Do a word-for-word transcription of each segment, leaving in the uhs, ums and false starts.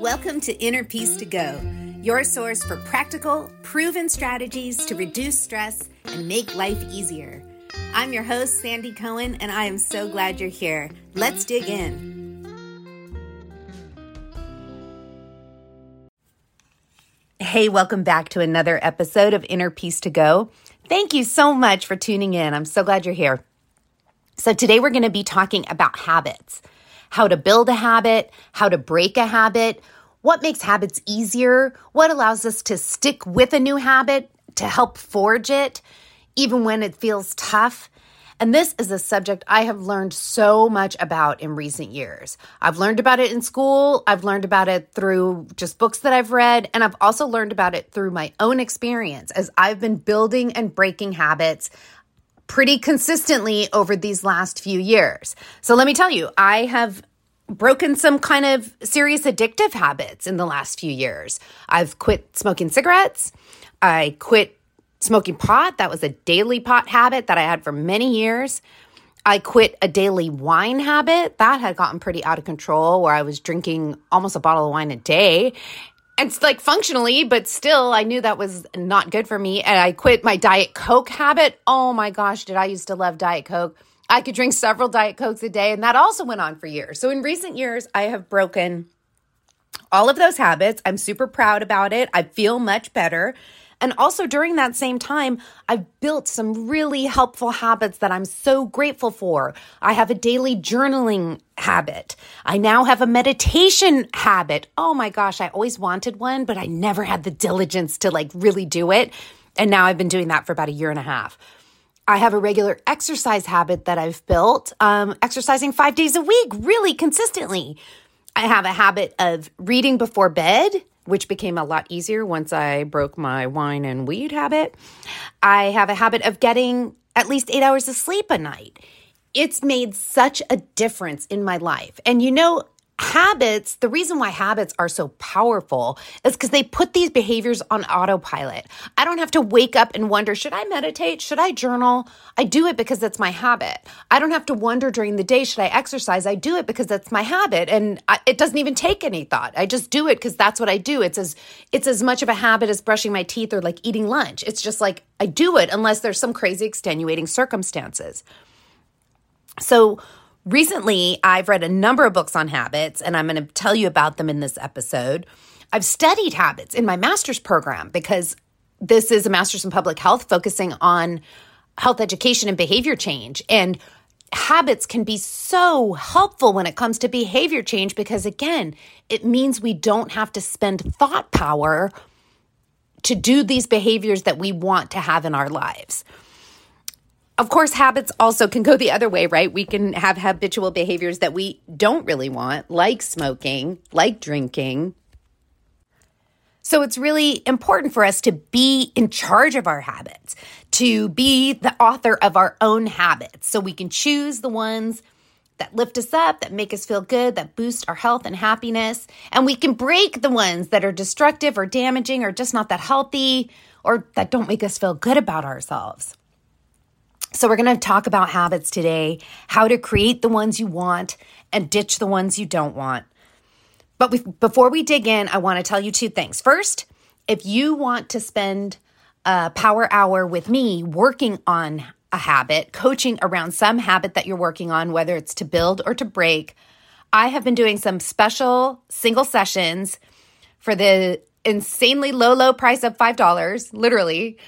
Welcome to Inner Peace to Go, your source for practical, proven strategies to reduce stress and make life easier. I'm your host, Sandy Cohen, and I am so glad you're here. Let's dig in. Hey, welcome back to another episode of Inner Peace to Go. Thank you so much for tuning in. I'm so glad you're here. So today we're going to be talking about habits, how to build a habit, how to break a habit, what makes habits easier, what allows us to stick with a new habit, to help forge it, even when it feels tough. And this is a subject I have learned so much about in recent years. I've learned about it in school. I've learned about it through just books that I've read. And I've also learned about it through my own experience as I've been building and breaking habits pretty consistently over these last few years. So let me tell you, I have broken some kind of serious addictive habits in the last few years. I've quit smoking cigarettes. I quit smoking pot. That was a daily pot habit that I had for many years. I quit a daily wine habit. That had gotten pretty out of control where I was drinking almost a bottle of wine a day. It's like functionally, but still I knew that was not good for me. And I quit my Diet Coke habit. Oh my gosh, did I used to love Diet Coke. I could drink several Diet Cokes a day, and that also went on for years. So in recent years, I have broken all of those habits. I'm super proud about it. I feel much better. And also during that same time, I've built some really helpful habits that I'm so grateful for. I have a daily journaling habit. I now have a meditation habit. Oh my gosh, I always wanted one, but I never had the diligence to like really do it. And now I've been doing that for about a year and a half. I have a regular exercise habit that I've built, um, exercising five days a week, really consistently. I have a habit of reading before bed, which became a lot easier once I broke my wine and weed habit. I have a habit of getting at least eight hours of sleep a night. It's made such a difference in my life. And you know, habits, the reason why habits are so powerful is because they put these behaviors on autopilot. I don't have to wake up and wonder, should I meditate? Should I journal? I do it because that's my habit. I don't have to wonder during the day, should I exercise? I do it because that's my habit. And I, it doesn't even take any thought. I just do it because that's what I do. It's as, it's as much of a habit as brushing my teeth or like eating lunch. It's just like I do it unless there's some crazy extenuating circumstances. So recently, I've read a number of books on habits, and I'm going to tell you about them in this episode. I've studied habits in my master's program because this is a master's in public health focusing on health education and behavior change. And habits can be so helpful when it comes to behavior change because, again, it means we don't have to spend thought power to do these behaviors that we want to have in our lives. Of course, habits also can go the other way, right? We can have habitual behaviors that we don't really want, like smoking, like drinking. So it's really important for us to be in charge of our habits, to be the author of our own habits, so we can choose the ones that lift us up, that make us feel good, that boost our health and happiness. And we can break the ones that are destructive or damaging or just not that healthy or that don't make us feel good about ourselves. So we're going to talk about habits today, how to create the ones you want and ditch the ones you don't want. But we, before we dig in, I want to tell you two things. First, if you want to spend a power hour with me working on a habit, coaching around some habit that you're working on, whether it's to build or to break, I have been doing some special single sessions for the insanely low, low price of five dollars, literally.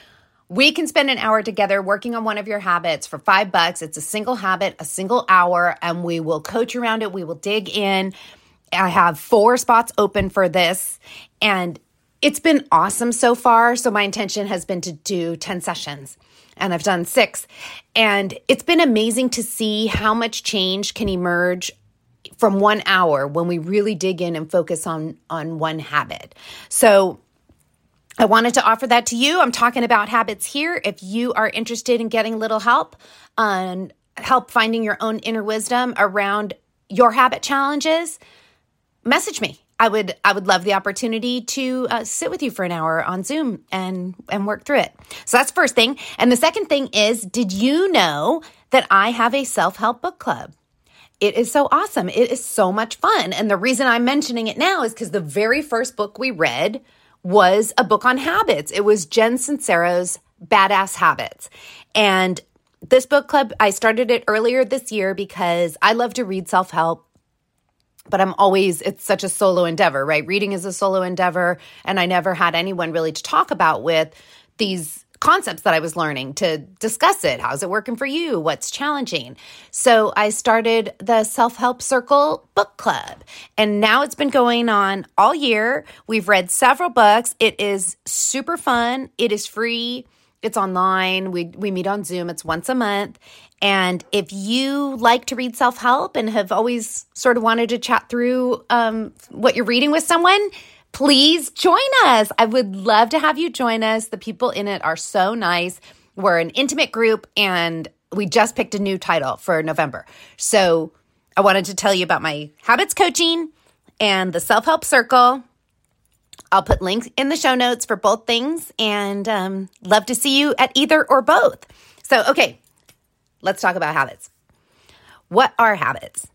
We can spend an hour together working on one of your habits for five bucks. It's a single habit, a single hour, and we will coach around it. We will dig in. I have four spots open for this, and it's been awesome so far. So my intention has been to do ten sessions, and I've done six. And it's been amazing to see how much change can emerge from one hour when we really dig in and focus on, on one habit. So I wanted to offer that to you. I'm talking about habits here. If you are interested in getting a little help on help finding your own inner wisdom around your habit challenges, message me. I would I would love the opportunity to uh, sit with you for an hour on Zoom and, and work through it. So that's the first thing. And the second thing is, did you know that I have a self-help book club? It is so awesome. It is so much fun. And the reason I'm mentioning it now is because the very first book we read was a book on habits. It was Jen Sincero's Badass Habits. And this book club, I started it earlier this year because I love to read self-help, but I'm always, it's such a solo endeavor, right? Reading is a solo endeavor, and I never had anyone really to talk about with these concepts that I was learning, to discuss it. How's it working for you? What's challenging? So I started the Self Help Circle Book Club, and now it's been going on all year. We've read several books. It is super fun. It is free. It's online. We we meet on Zoom. It's once a month. And if you like to read self-help and have always sort of wanted to chat through um, what you're reading with someone, please join us. I would love to have you join us. The people in it are so nice. We're an intimate group, and we just picked a new title for November. So I wanted to tell you about my habits coaching and the self-help circle. I'll put links in the show notes for both things, and um, love to see you at either or both. So, okay, let's talk about habits. What are habits?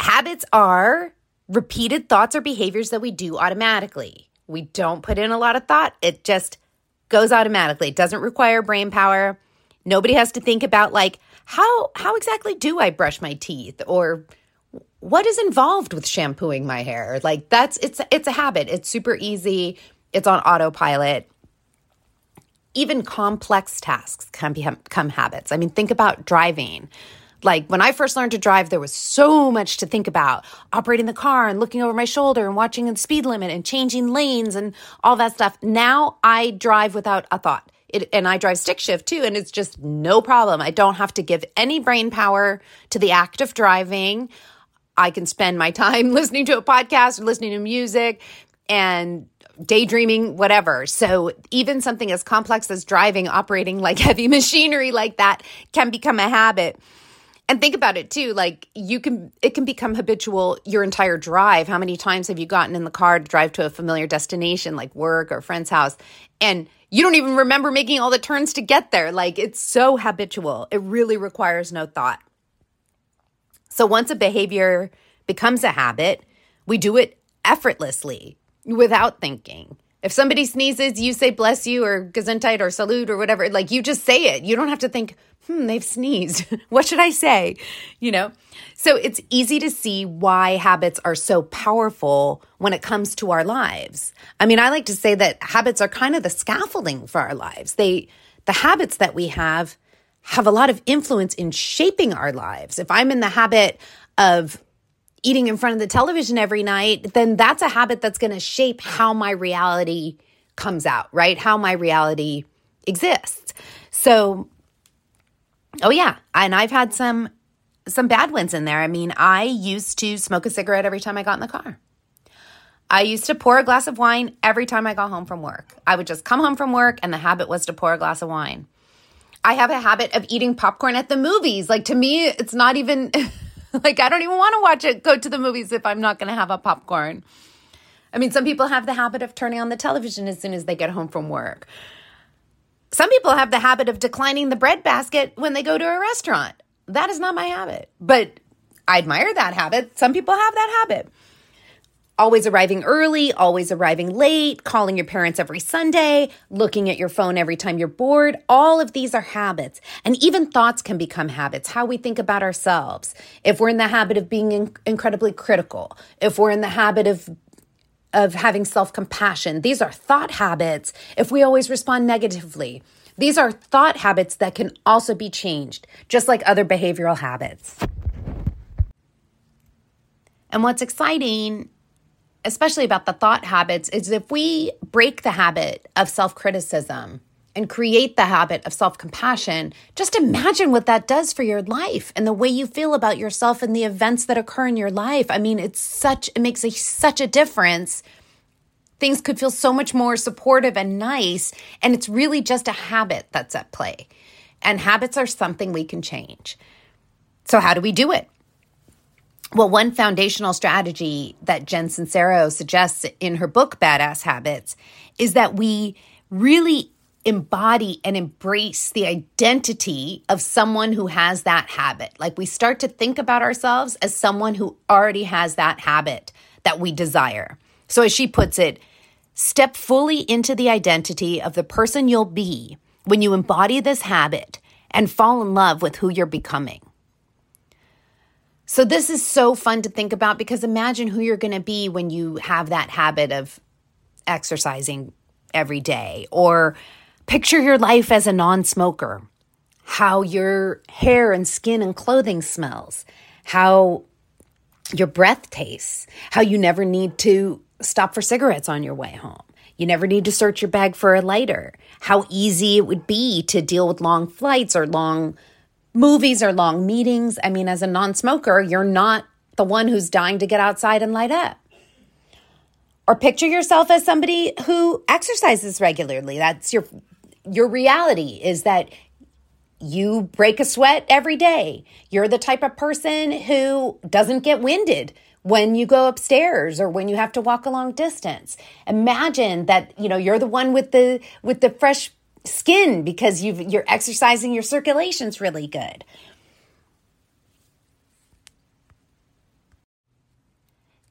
Habits are repeated thoughts or behaviors that we do automatically. We don't put in a lot of thought. It just goes automatically. It doesn't require brain power. Nobody has to think about, like, how how exactly do I brush my teeth, or what is involved with shampooing my hair? Like, that's, it's, it's a habit. It's super easy. It's on autopilot. Even complex tasks can become habits. I mean, think about driving. Like, when I first learned to drive, there was so much to think about. Operating the car and looking over my shoulder and watching the speed limit and changing lanes and all that stuff. Now I drive without a thought. It, and I drive stick shift too, and it's just no problem. I don't have to give any brain power to the act of driving. I can spend my time listening to a podcast or listening to music and daydreaming, whatever. So even something as complex as driving, operating like heavy machinery like that can become a habit. And think about it too, like you can, it can become habitual your entire drive. How many times have you gotten in the car to drive to a familiar destination like work or friend's house, and you don't even remember making all the turns to get there? Like, it's so habitual. It really requires no thought. So once a behavior becomes a habit, we do it effortlessly without thinking. If somebody sneezes, you say bless you or gesundheit or salute or whatever. Like, you just say it. You don't have to think, hmm, they've sneezed. What should I say? You know? So it's easy to see why habits are so powerful when it comes to our lives. I mean, I like to say that habits are kind of the scaffolding for our lives. They, the habits that we have have a lot of influence in shaping our lives. If I'm in the habit of eating in front of the television every night, then that's a habit that's going to shape how my reality comes out, right? How my reality exists. So, oh yeah, and I've had some some bad ones in there. I mean, I used to smoke a cigarette every time I got in the car. I used to pour a glass of wine every time I got home from work. I would just come home from work, and the habit was to pour a glass of wine. I have a habit of eating popcorn at the movies. Like, to me, it's not even, like, I don't even want to watch it, go to the movies if I'm not going to have a popcorn. I mean, some people have the habit of turning on the television as soon as they get home from work. Some people have the habit of declining the bread basket when they go to a restaurant. That is not my habit, but I admire that habit. Some people have that habit. Always arriving early, always arriving late, calling your parents every Sunday, looking at your phone every time you're bored. All of these are habits. And even thoughts can become habits, how we think about ourselves. If we're in the habit of being in- incredibly critical, if we're in the habit of of having self-compassion, these are thought habits. If we always respond negatively, these are thought habits that can also be changed, just like other behavioral habits. And what's exciting, especially about the thought habits, is if we break the habit of self-criticism and create the habit of self-compassion, just imagine what that does for your life and the way you feel about yourself and the events that occur in your life. I mean, it's such, it makes a, such a difference. Things could feel so much more supportive and nice, and it's really just a habit that's at play. And habits are something we can change. So how do we do it? Well, one foundational strategy that Jen Sincero suggests in her book, Badass Habits, is that we really embody and embrace the identity of someone who has that habit. Like we start to think about ourselves as someone who already has that habit that we desire. So as she puts it, step fully into the identity of the person you'll be when you embody this habit and fall in love with who you're becoming. So this is so fun to think about because imagine who you're going to be when you have that habit of exercising every day, or picture your life as a non-smoker, how your hair and skin and clothing smells, how your breath tastes, how you never need to stop for cigarettes on your way home. You never need to search your bag for a lighter, how easy it would be to deal with long flights or long movies or long meetings. I mean, as a non-smoker, you're not the one who's dying to get outside and light up. Or picture yourself as somebody who exercises regularly. That's your your reality, is that you break a sweat every day. You're the type of person who doesn't get winded when you go upstairs or when you have to walk a long distance. Imagine that, you know, you're the one with the with the fresh skin because you've you're exercising, your circulation's really good.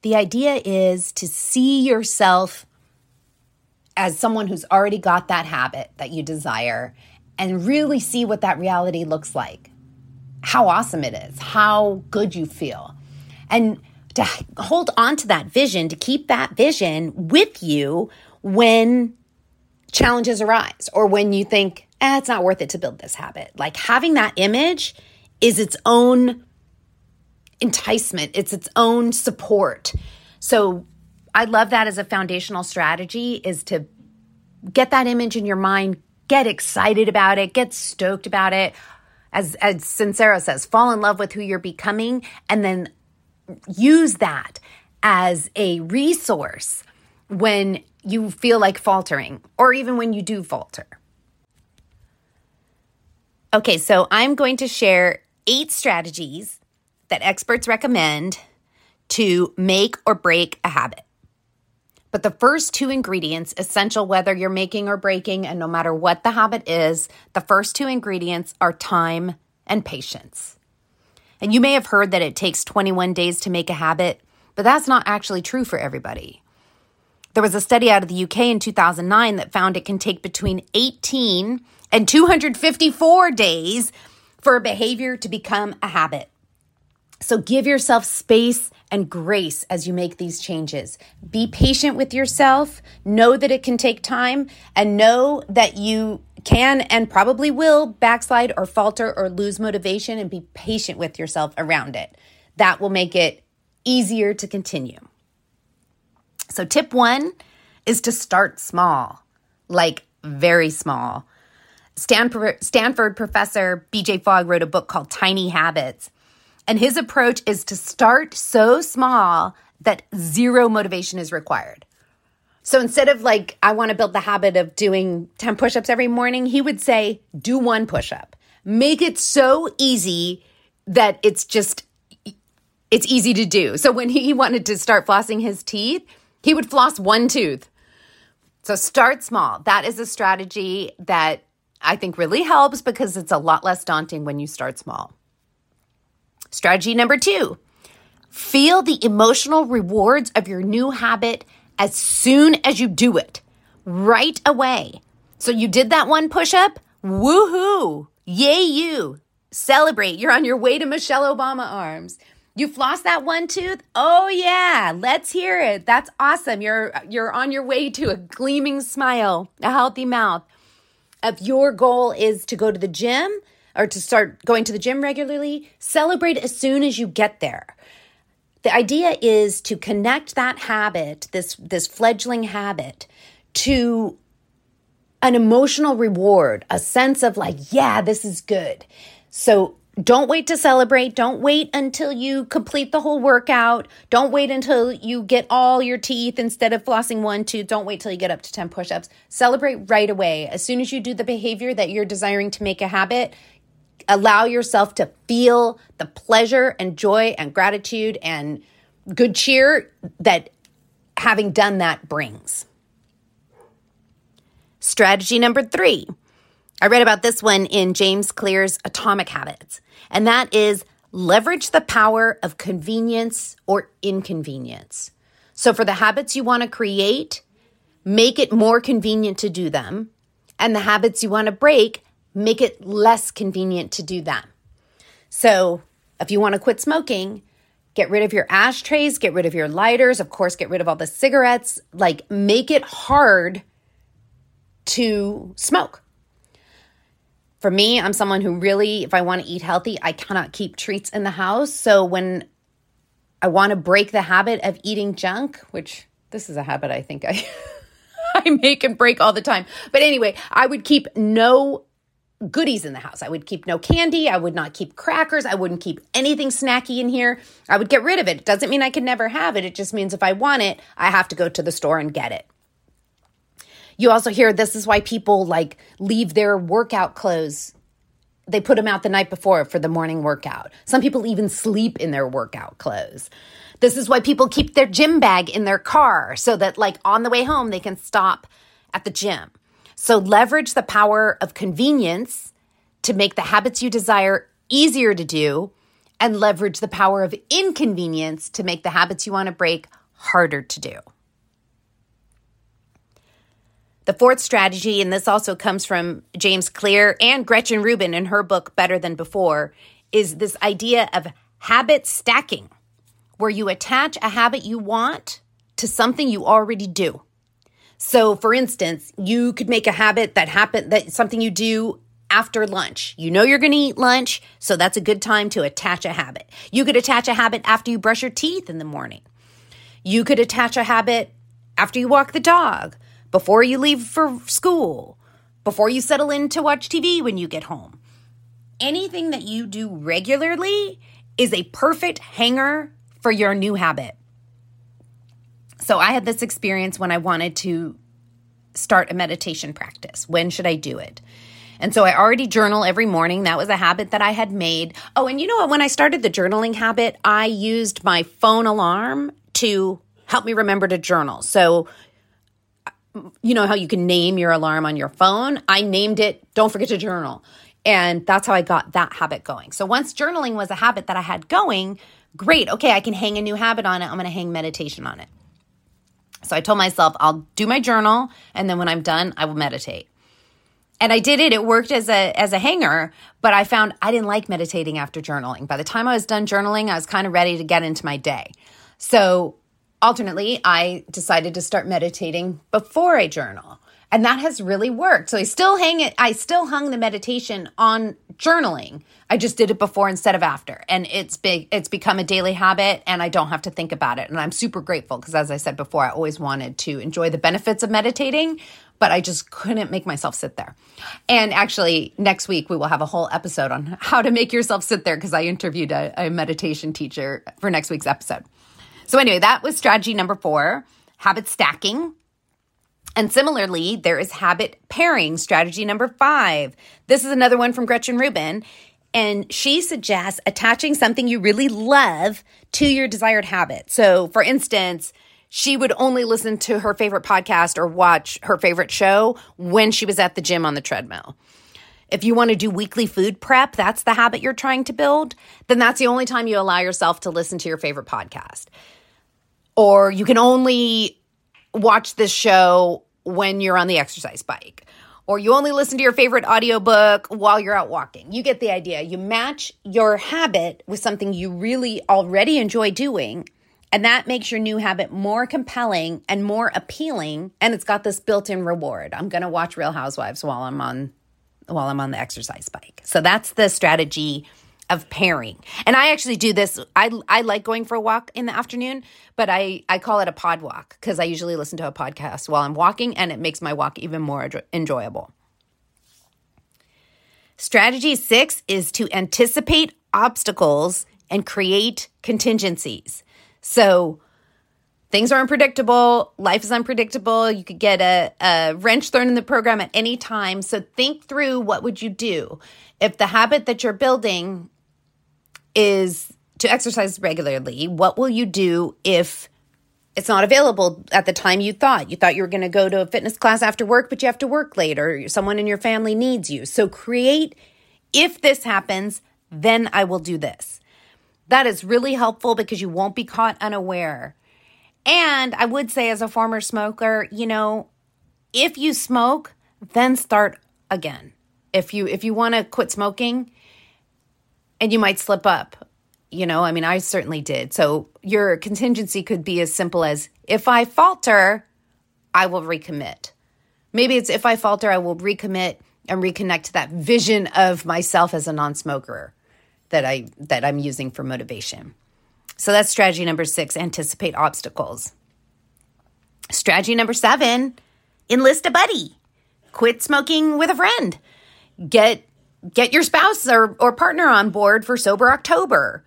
The idea is to see yourself as someone who's already got that habit that you desire and really see what that reality looks like, how awesome it is, how good you feel. And to hold on to that vision, to keep that vision with you when challenges arise or when you think, eh, it's not worth it to build this habit. Like having that image is its own enticement. It's its own support. So I love that as a foundational strategy, is to get that image in your mind, get excited about it, get stoked about it. As, as Sincero says, fall in love with who you're becoming, and then use that as a resource when you feel like faltering or even when you do falter. Okay, so I'm going to share eight strategies that experts recommend to make or break a habit. But the first two ingredients, essential whether you're making or breaking, and no matter what the habit is, the first two ingredients are time and patience. And you may have heard that it takes twenty-one days to make a habit, but that's not actually true for everybody. There was a study out of the U K in two thousand nine that found it can take between eighteen and two hundred fifty-four days for a behavior to become a habit. So give yourself space and grace as you make these changes. Be patient with yourself. Know that it can take time, and know that you can and probably will backslide or falter or lose motivation, and be patient with yourself around it. That will make it easier to continue. So tip one is to start small, like very small. Stanford, Stanford professor B J. Fogg wrote a book called Tiny Habits. And his approach is to start so small that zero motivation is required. So instead of like, I want to build the habit of doing ten push-ups every morning, he would say, do one push-up. Make it so easy that it's just, it's easy to do. So when he wanted to start flossing his teeth, he would floss one tooth. So start small. That is a strategy that I think really helps because it's a lot less daunting when you start small. Strategy number two, feel the emotional rewards of your new habit as soon as you do it, right away. So you did that one push-up, woohoo, yay you, celebrate, you're on your way to Michelle Obama arms. You flossed that one tooth, oh yeah, let's hear it, that's awesome, you're, you're on your way to a gleaming smile, a healthy mouth. If your goal is to go to the gym, or to start going to the gym regularly, celebrate as soon as you get there. The idea is to connect that habit, this, this fledgling habit, to an emotional reward, a sense of like, yeah, this is good. So don't wait to celebrate. Don't wait until you complete the whole workout. Don't wait until you get all your teeth instead of flossing one, two. Don't wait till you get up to ten push-ups. Celebrate right away. As soon as you do the behavior that you're desiring to make a habit, allow yourself to feel the pleasure and joy and gratitude and good cheer that having done that brings. Strategy number three. I read about this one in James Clear's Atomic Habits, and that is leverage the power of convenience or inconvenience. So for the habits you want to create, make it more convenient to do them. And the habits you want to break, make it less convenient to do them. So if you want to quit smoking, get rid of your ashtrays, get rid of your lighters, of course, get rid of all the cigarettes, like make it hard to smoke. For me, I'm someone who really, if I want to eat healthy, I cannot keep treats in the house. So when I want to break the habit of eating junk, which this is a habit I think I, I make and break all the time. But anyway, I would keep no goodies in the house. I would keep no candy. I would not keep crackers. I wouldn't keep anything snacky in here. I would get rid of it. It doesn't mean I could never have it. It just means if I want it, I have to go to the store and get it. You also hear this is why people like leave their workout clothes. They put them out the night before for the morning workout. Some people even sleep in their workout clothes. This is why people keep their gym bag in their car so that like on the way home, they can stop at the gym. So leverage the power of convenience to make the habits you desire easier to do, and leverage the power of inconvenience to make the habits you want to break harder to do. The fourth strategy, and this also comes from James Clear and Gretchen Rubin in her book, Better Than Before, is this idea of habit stacking, where you attach a habit you want to something you already do. So for instance, you could make a habit that happen that something you do after lunch. You know you're going to eat lunch, so that's a good time to attach a habit. You could attach a habit after you brush your teeth in the morning. You could attach a habit after you walk the dog, before you leave for school, before you settle in to watch T V when you get home. Anything that you do regularly is a perfect hanger for your new habit. So I had this experience when I wanted to start a meditation practice. When should I do it? And so I already journal every morning. That was a habit that I had made. Oh, and you know what? When I started the journaling habit, I used my phone alarm to help me remember to journal. So you know how you can name your alarm on your phone? I named it, don't forget to journal. And that's how I got that habit going. So once journaling was a habit that I had going, great, okay, I can hang a new habit on it. I'm going to hang meditation on it. So I told myself, I'll do my journal, and then when I'm done, I will meditate. And I did it. It worked as a as a hanger, but I found I didn't like meditating after journaling. By the time I was done journaling, I was kind of ready to get into my day. So alternately, I decided to start meditating before I journal, and that has really worked. So I still hang it. I still hung the meditation on journaling. I just did it before instead of after, and it's big. It's become a daily habit, and I don't have to think about it. And I'm super grateful because, as I said before, I always wanted to enjoy the benefits of meditating, but I just couldn't make myself sit there. And actually, next week we will have a whole episode on how to make yourself sit there because I interviewed a, a meditation teacher for next week's episode. So anyway, that was strategy number four, habit stacking. And similarly, there is habit pairing, strategy number five. This is another one from Gretchen Rubin, and she suggests attaching something you really love to your desired habit. So for instance, she would only listen to her favorite podcast or watch her favorite show when she was at the gym on the treadmill. If you want to do weekly food prep, that's the habit you're trying to build, then that's the only time you allow yourself to listen to your favorite podcast. Or you can only watch this show when you're on the exercise bike. Or you only listen to your favorite audiobook while you're out walking. You get the idea. You match your habit with something you really already enjoy doing, and that makes your new habit more compelling and more appealing, and it's got this built-in reward. I'm going to watch Real Housewives while I'm on while I'm on the exercise bike. So that's the strategy of pairing. And I actually do this. I I like going for a walk in the afternoon, but I, I call it a pod walk because I usually listen to a podcast while I'm walking, and it makes my walk even more enjoyable. Strategy six is to anticipate obstacles and create contingencies. So things are unpredictable. Life is unpredictable. You could get a, a wrench thrown in the program at any time. So think through, what would you do if the habit that you're building is to exercise regularly? What will you do if It's not available at the time you thought. You thought you were going to go to a fitness class after work, but you have to work later. Someone in your family needs you. So create, if this happens, then I will do this. That is really helpful because you won't be caught unaware. And I would say, as a former smoker, you know, if you smoke, then start again. If you if you want to quit smoking, and you might slip up, you know, I mean, I certainly did. So your contingency could be as simple as, if I falter, I will recommit. Maybe it's, if I falter, I will recommit and reconnect to that vision of myself as a non-smoker that I that I'm using for motivation. So that's strategy number six, anticipate obstacles. Strategy number seven, enlist a buddy. Quit smoking with a friend. Get get your spouse or, or partner on board for Sober October.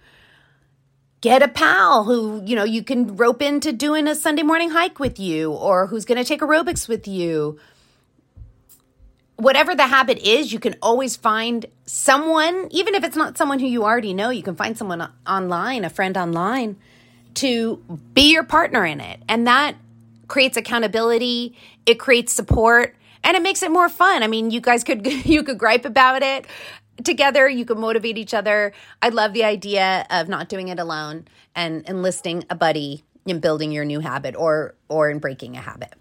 Get a pal who, you know, you can rope into doing a Sunday morning hike with you, or who's going to take aerobics with you. Whatever the habit is, you can always find someone, even if it's not someone who you already know, you can find someone online, a friend online, to be your partner in it. And that creates accountability, it creates support, and it makes it more fun. I mean, you guys could, you could gripe about it together, you could motivate each other. I love the idea of not doing it alone and enlisting a buddy in building your new habit or, or in breaking a habit.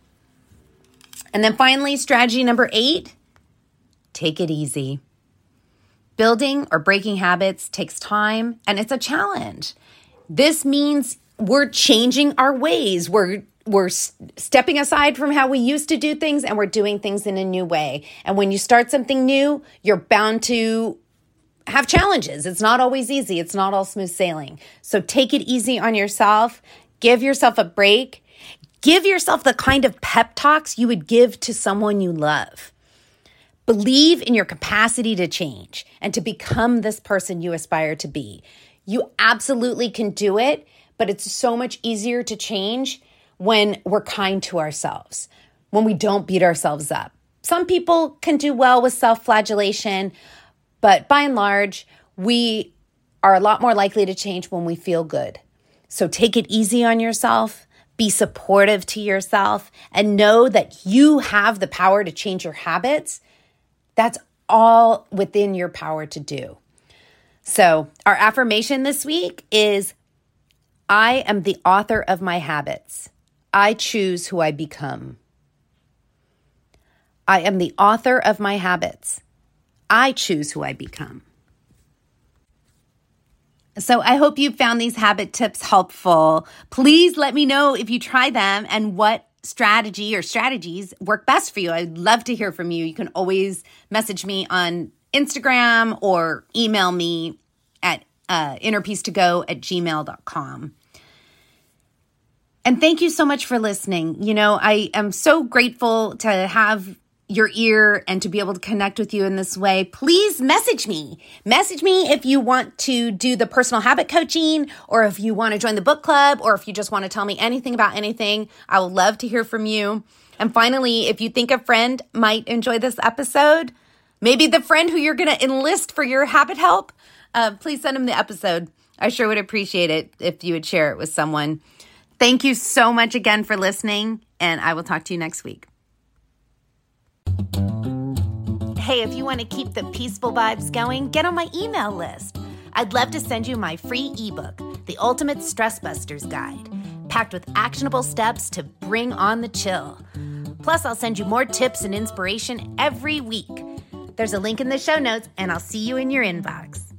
And then finally, strategy number eight, take it easy. Building or breaking habits takes time, and it's a challenge. This means we're changing our ways. We're we're stepping aside from how we used to do things, and we're doing things in a new way. And when you start something new, you're bound to have challenges. It's not always easy. It's not all smooth sailing. So take it easy on yourself. Give yourself a break. Give yourself the kind of pep talks you would give to someone you love. Believe in your capacity to change and to become this person you aspire to be. You absolutely can do it, but it's so much easier to change when we're kind to ourselves, when we don't beat ourselves up. Some people can do well with self-flagellation, but by and large, we are a lot more likely to change when we feel good. So take it easy on yourself. Be supportive to yourself, and know that you have the power to change your habits. That's all within your power to do. So our affirmation this week is, I am the author of my habits. I choose who I become. I am the author of my habits. I choose who I become. So I hope you found these habit tips helpful. Please let me know if you try them and what strategy or strategies work best for you. I'd love to hear from you. You can always message me on Instagram or email me at uh, inner peace to go at gmail dot com. And thank you so much for listening. You know, I am so grateful to have your ear and to be able to connect with you in this way. Please message me. Message me if you want to do the personal habit coaching, or if you want to join the book club, or if you just want to tell me anything about anything. I would love to hear from you. And finally, if you think a friend might enjoy this episode, maybe the friend who you're going to enlist for your habit help, uh, please send them the episode. I sure would appreciate it if you would share it with someone. Thank you so much again for listening, and I will talk to you next week. Hey, if you want to keep the peaceful vibes going, get on my email list. I'd love to send you my free ebook, The Ultimate Stress Busters Guide, packed with actionable steps to bring on the chill. Plus, I'll send you more tips and inspiration every week. There's a link in the show notes, and I'll see you in your inbox.